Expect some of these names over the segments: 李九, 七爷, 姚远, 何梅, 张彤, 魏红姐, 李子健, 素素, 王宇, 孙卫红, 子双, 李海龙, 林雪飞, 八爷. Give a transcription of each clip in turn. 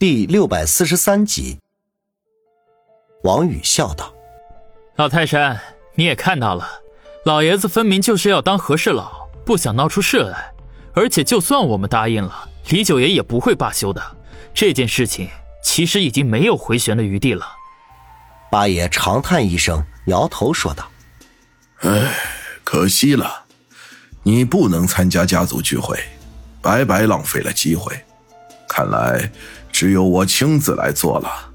第643集。王宇笑道：老泰山，你也看到了，老爷子分明就是要当和事佬，不想闹出事来，而且就算我们答应了，李九爷也不会罢休的，这件事情其实已经没有回旋的余地了。八爷长叹一声，摇头说道：哎，可惜了，你不能参加家族聚会，白白浪费了机会，看来只有我亲自来做了。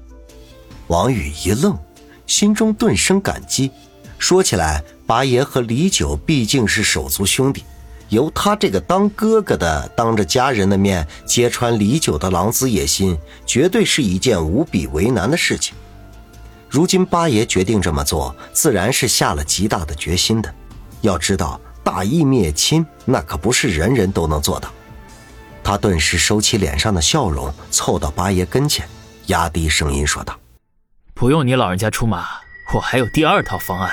王宇一愣，心中顿生感激，说起来八爷和李九毕竟是手足兄弟，由他这个当哥哥的当着家人的面揭穿李九的狼子野心，绝对是一件无比为难的事情。如今八爷决定这么做，自然是下了极大的决心的，要知道大义灭亲那可不是人人都能做到。他顿时收起脸上的笑容，凑到八爷跟前，压低声音说道：不用你老人家出马，我还有第二套方案。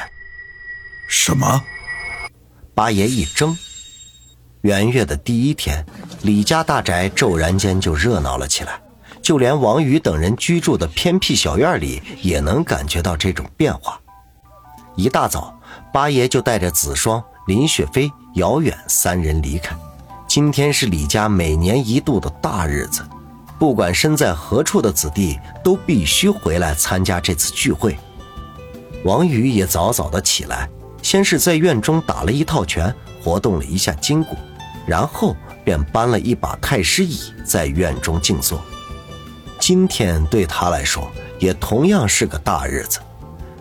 什么？八爷一怔。元月的第一天，李家大宅骤然间就热闹了起来，就连王宇等人居住的偏僻小院里也能感觉到这种变化。一大早，八爷就带着子双、林雪飞、姚远三人离开。今天是李家每年一度的大日子，不管身在何处的子弟都必须回来参加这次聚会。王宇也早早的起来，先是在院中打了一套拳，活动了一下筋骨，然后便搬了一把太师椅在院中静坐。今天对他来说也同样是个大日子，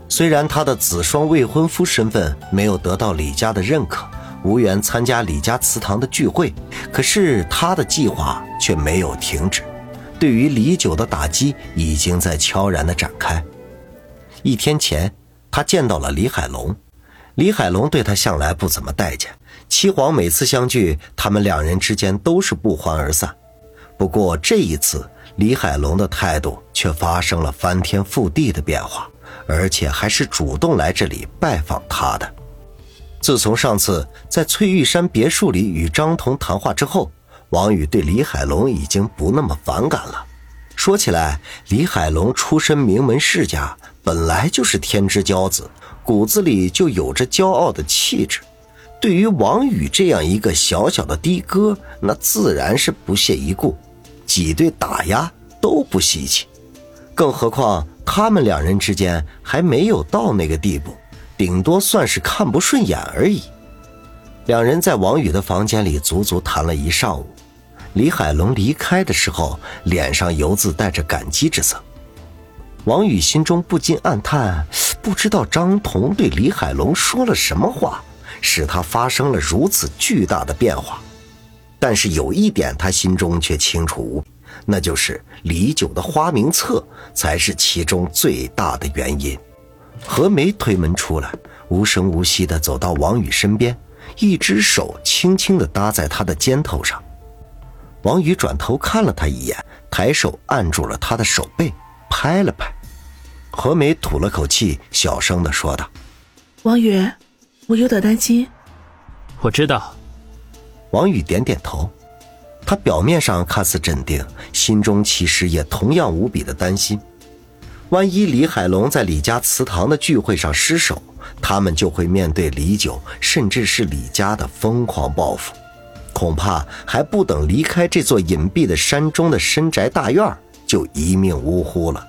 虽然他的子双未婚夫身份没有得到李家的认可，无缘参加李家祠堂的聚会，可是他的计划却没有停止，对于李九的打击已经在悄然地展开。一天前，他见到了李海龙。李海龙对他向来不怎么待见，七皇每次相聚，他们两人之间都是不欢而散。不过这一次李海龙的态度却发生了翻天覆地的变化，而且还是主动来这里拜访他的。自从上次在翠玉山别墅里与张彤谈话之后，王宇对李海龙已经不那么反感了。说起来，李海龙出身名门世家，本来就是天之骄子，骨子里就有着骄傲的气质，对于王宇这样一个小小的的哥，那自然是不屑一顾，几对打压都不稀奇，更何况他们两人之间还没有到那个地步，顶多算是看不顺眼而已。两人在王宇的房间里足足谈了一上午，李海龙离开的时候脸上犹自带着感激之色。王宇心中不禁暗叹，不知道张彤对李海龙说了什么话，使他发生了如此巨大的变化。但是有一点他心中却清楚无比，那就是李九的花名册才是其中最大的原因。何梅推门出来，无声无息地走到王宇身边，一只手轻轻地搭在他的肩头上。王宇转头看了他一眼，抬手按住了他的手背，拍了拍。何梅吐了口气，小声地说道：王宇，我有点担心。我知道。王宇点点头，他表面上看似镇定，心中其实也同样无比的担心。万一李海龙在李家祠堂的聚会上失手，他们就会面对李九，甚至是李家的疯狂报复。恐怕还不等离开这座隐蔽的山中的深宅大院，就一命呜呼了。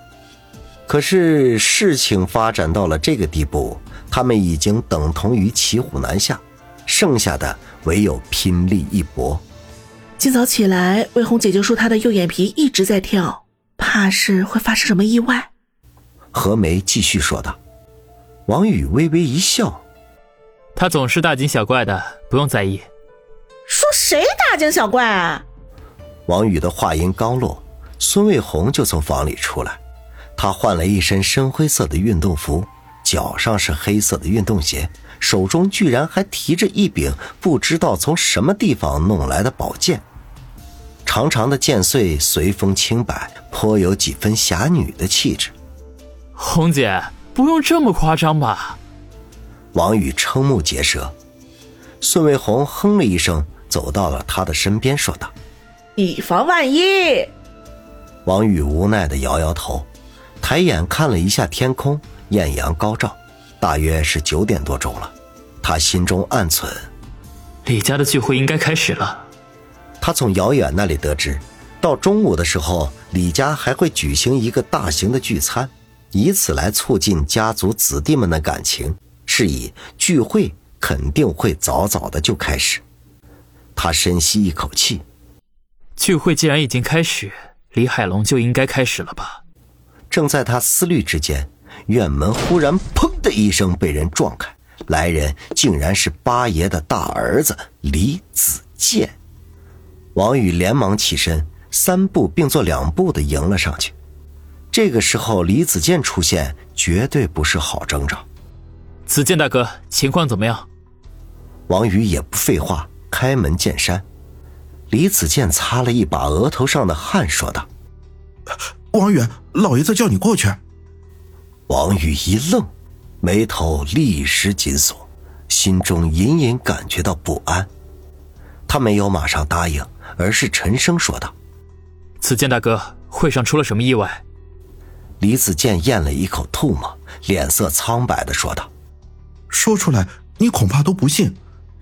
可是事情发展到了这个地步，他们已经等同于骑虎难下，剩下的唯有拼力一搏。今早起来，魏红姐就说她的右眼皮一直在跳，怕是会发生什么意外。何梅继续说道。王宇微微一笑：她总是大惊小怪的，不用在意。说谁大惊小怪啊？王宇的话音刚落，孙卫红就从房里出来。他换了一身深灰色的运动服，脚上是黑色的运动鞋，手中居然还提着一柄不知道从什么地方弄来的宝剑，长长的剑穗随风轻摆，颇有几分侠女的气质。红姐，不用这么夸张吧？王宇瞠目结舌。孙卫红哼了一声，走到了他的身边，说道：以防万一。王宇无奈地摇摇头，抬眼看了一下天空，艳阳高照，大约是9点多钟了。他心中暗忖，李家的聚会应该开始了。他从姚远那里得知，到中午的时候，李家还会举行一个大型的聚餐，以此来促进家族子弟们的感情，是以聚会肯定会早早的就开始。他深吸一口气，聚会既然已经开始，李海龙就应该开始了吧。正在他思虑之间，院门忽然砰的一声被人撞开，来人竟然是八爷的大儿子李子健。王宇连忙起身，三步并作两步地迎了上去。这个时候李子健出现，绝对不是好征兆。子健大哥，情况怎么样？王宇也不废话，开门见山。李子健擦了一把额头上的汗，说道：王远，老爷子叫你过去。王宇一愣，眉头立时紧锁，心中隐隐感觉到不安。他没有马上答应，而是沉声说道：子健大哥，会上出了什么意外？李子健咽了一口吐沫，脸色苍白地说道：说出来你恐怕都不信，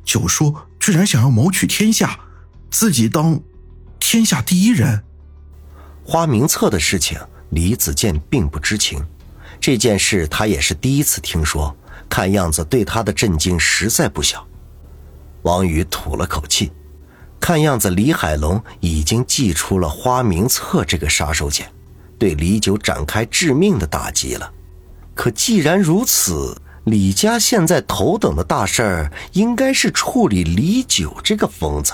九叔居然想要谋取天下，自己当天下第一人。花名册的事情李子健并不知情，这件事他也是第一次听说，看样子对他的震惊实在不小。王宇吐了口气，看样子李海龙已经祭出了花名册这个杀手锏，对李九展开致命的打击了。可既然如此，李家现在头等的大事儿应该是处理李九这个疯子，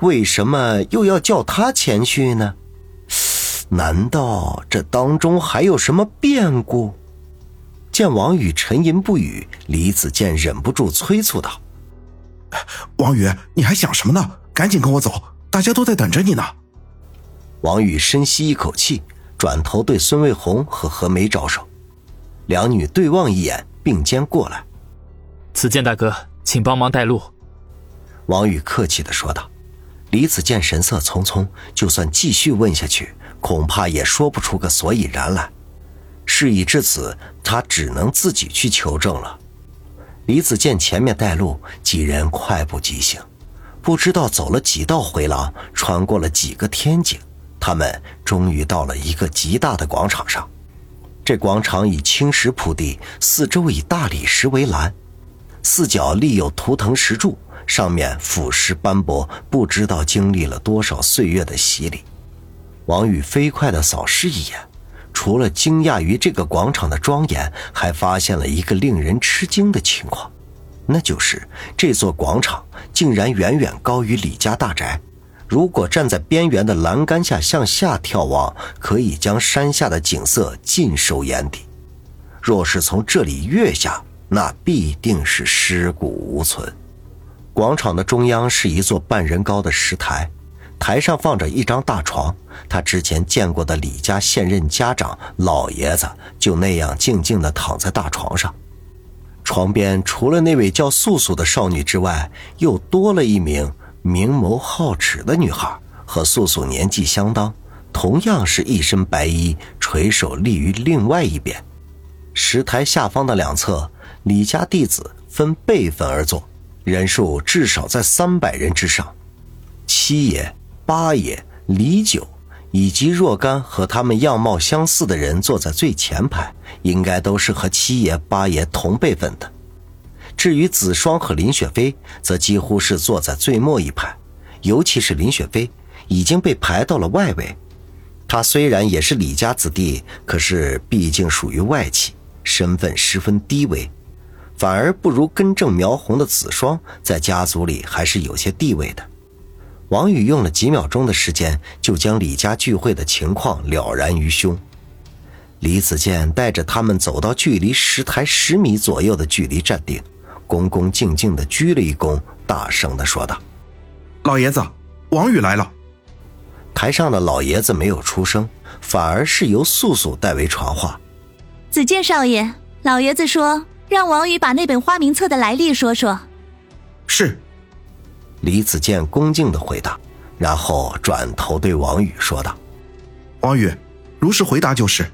为什么又要叫他前去呢？难道这当中还有什么变故？见王宇沉吟不语，李子健忍不住催促道：王宇，你还想什么呢？赶紧跟我走，大家都在等着你呢。王宇深吸一口气，转头对孙卫红和何梅招手，两女对望一眼，并肩过来。子健大哥，请帮忙带路。王宇客气地说道。李子健神色匆匆，就算继续问下去，恐怕也说不出个所以然来。事已至此，他只能自己去求证了。李子健前面带路，几人快步疾行，不知道走了几道回廊，穿过了几个天井，他们终于到了一个极大的广场上。这广场以青石铺地，四周以大理石为栏，四角立有图腾石柱，上面腐蚀斑驳，不知道经历了多少岁月的洗礼。王宇飞快地扫视一眼，除了惊讶于这个广场的庄严，还发现了一个令人吃惊的情况，那就是这座广场竟然远远高于李家大宅。如果站在边缘的栏杆下向下眺望，可以将山下的景色尽收眼底。若是从这里跃下，那必定是尸骨无存。广场的中央是一座半人高的石台，台上放着一张大床，他之前见过的李家现任家长老爷子就那样静静地躺在大床上。床边除了那位叫素素的少女之外，又多了一名明眸皓齿的女孩，和素素年纪相当，同样是一身白衣，垂手立于另外一边。石台下方的两侧，李家弟子分辈分而坐，人数至少在300人之上。七爷、八爷、李九以及若干和他们样貌相似的人坐在最前排，应该都是和七爷、八爷同辈分的。至于子双和林雪飞，则几乎是坐在最末一排，尤其是林雪飞已经被排到了外围。他虽然也是李家子弟，可是毕竟属于外戚，身份十分低微，反而不如根正苗红的子双，在家族里还是有些地位的。王宇用了几秒钟的时间，就将李家聚会的情况了然于胸。李子健带着他们走到距离石台10米左右的距离站定，恭恭敬敬地鞠了一躬，大声地说道：老爷子，王宇来了。台上的老爷子没有出声，反而是由素素代为传话。子健少爷，老爷子说让王宇把那本花名册的来历说说。是。李子健恭敬地回答，然后转头对王宇说道：王宇，如实回答就是。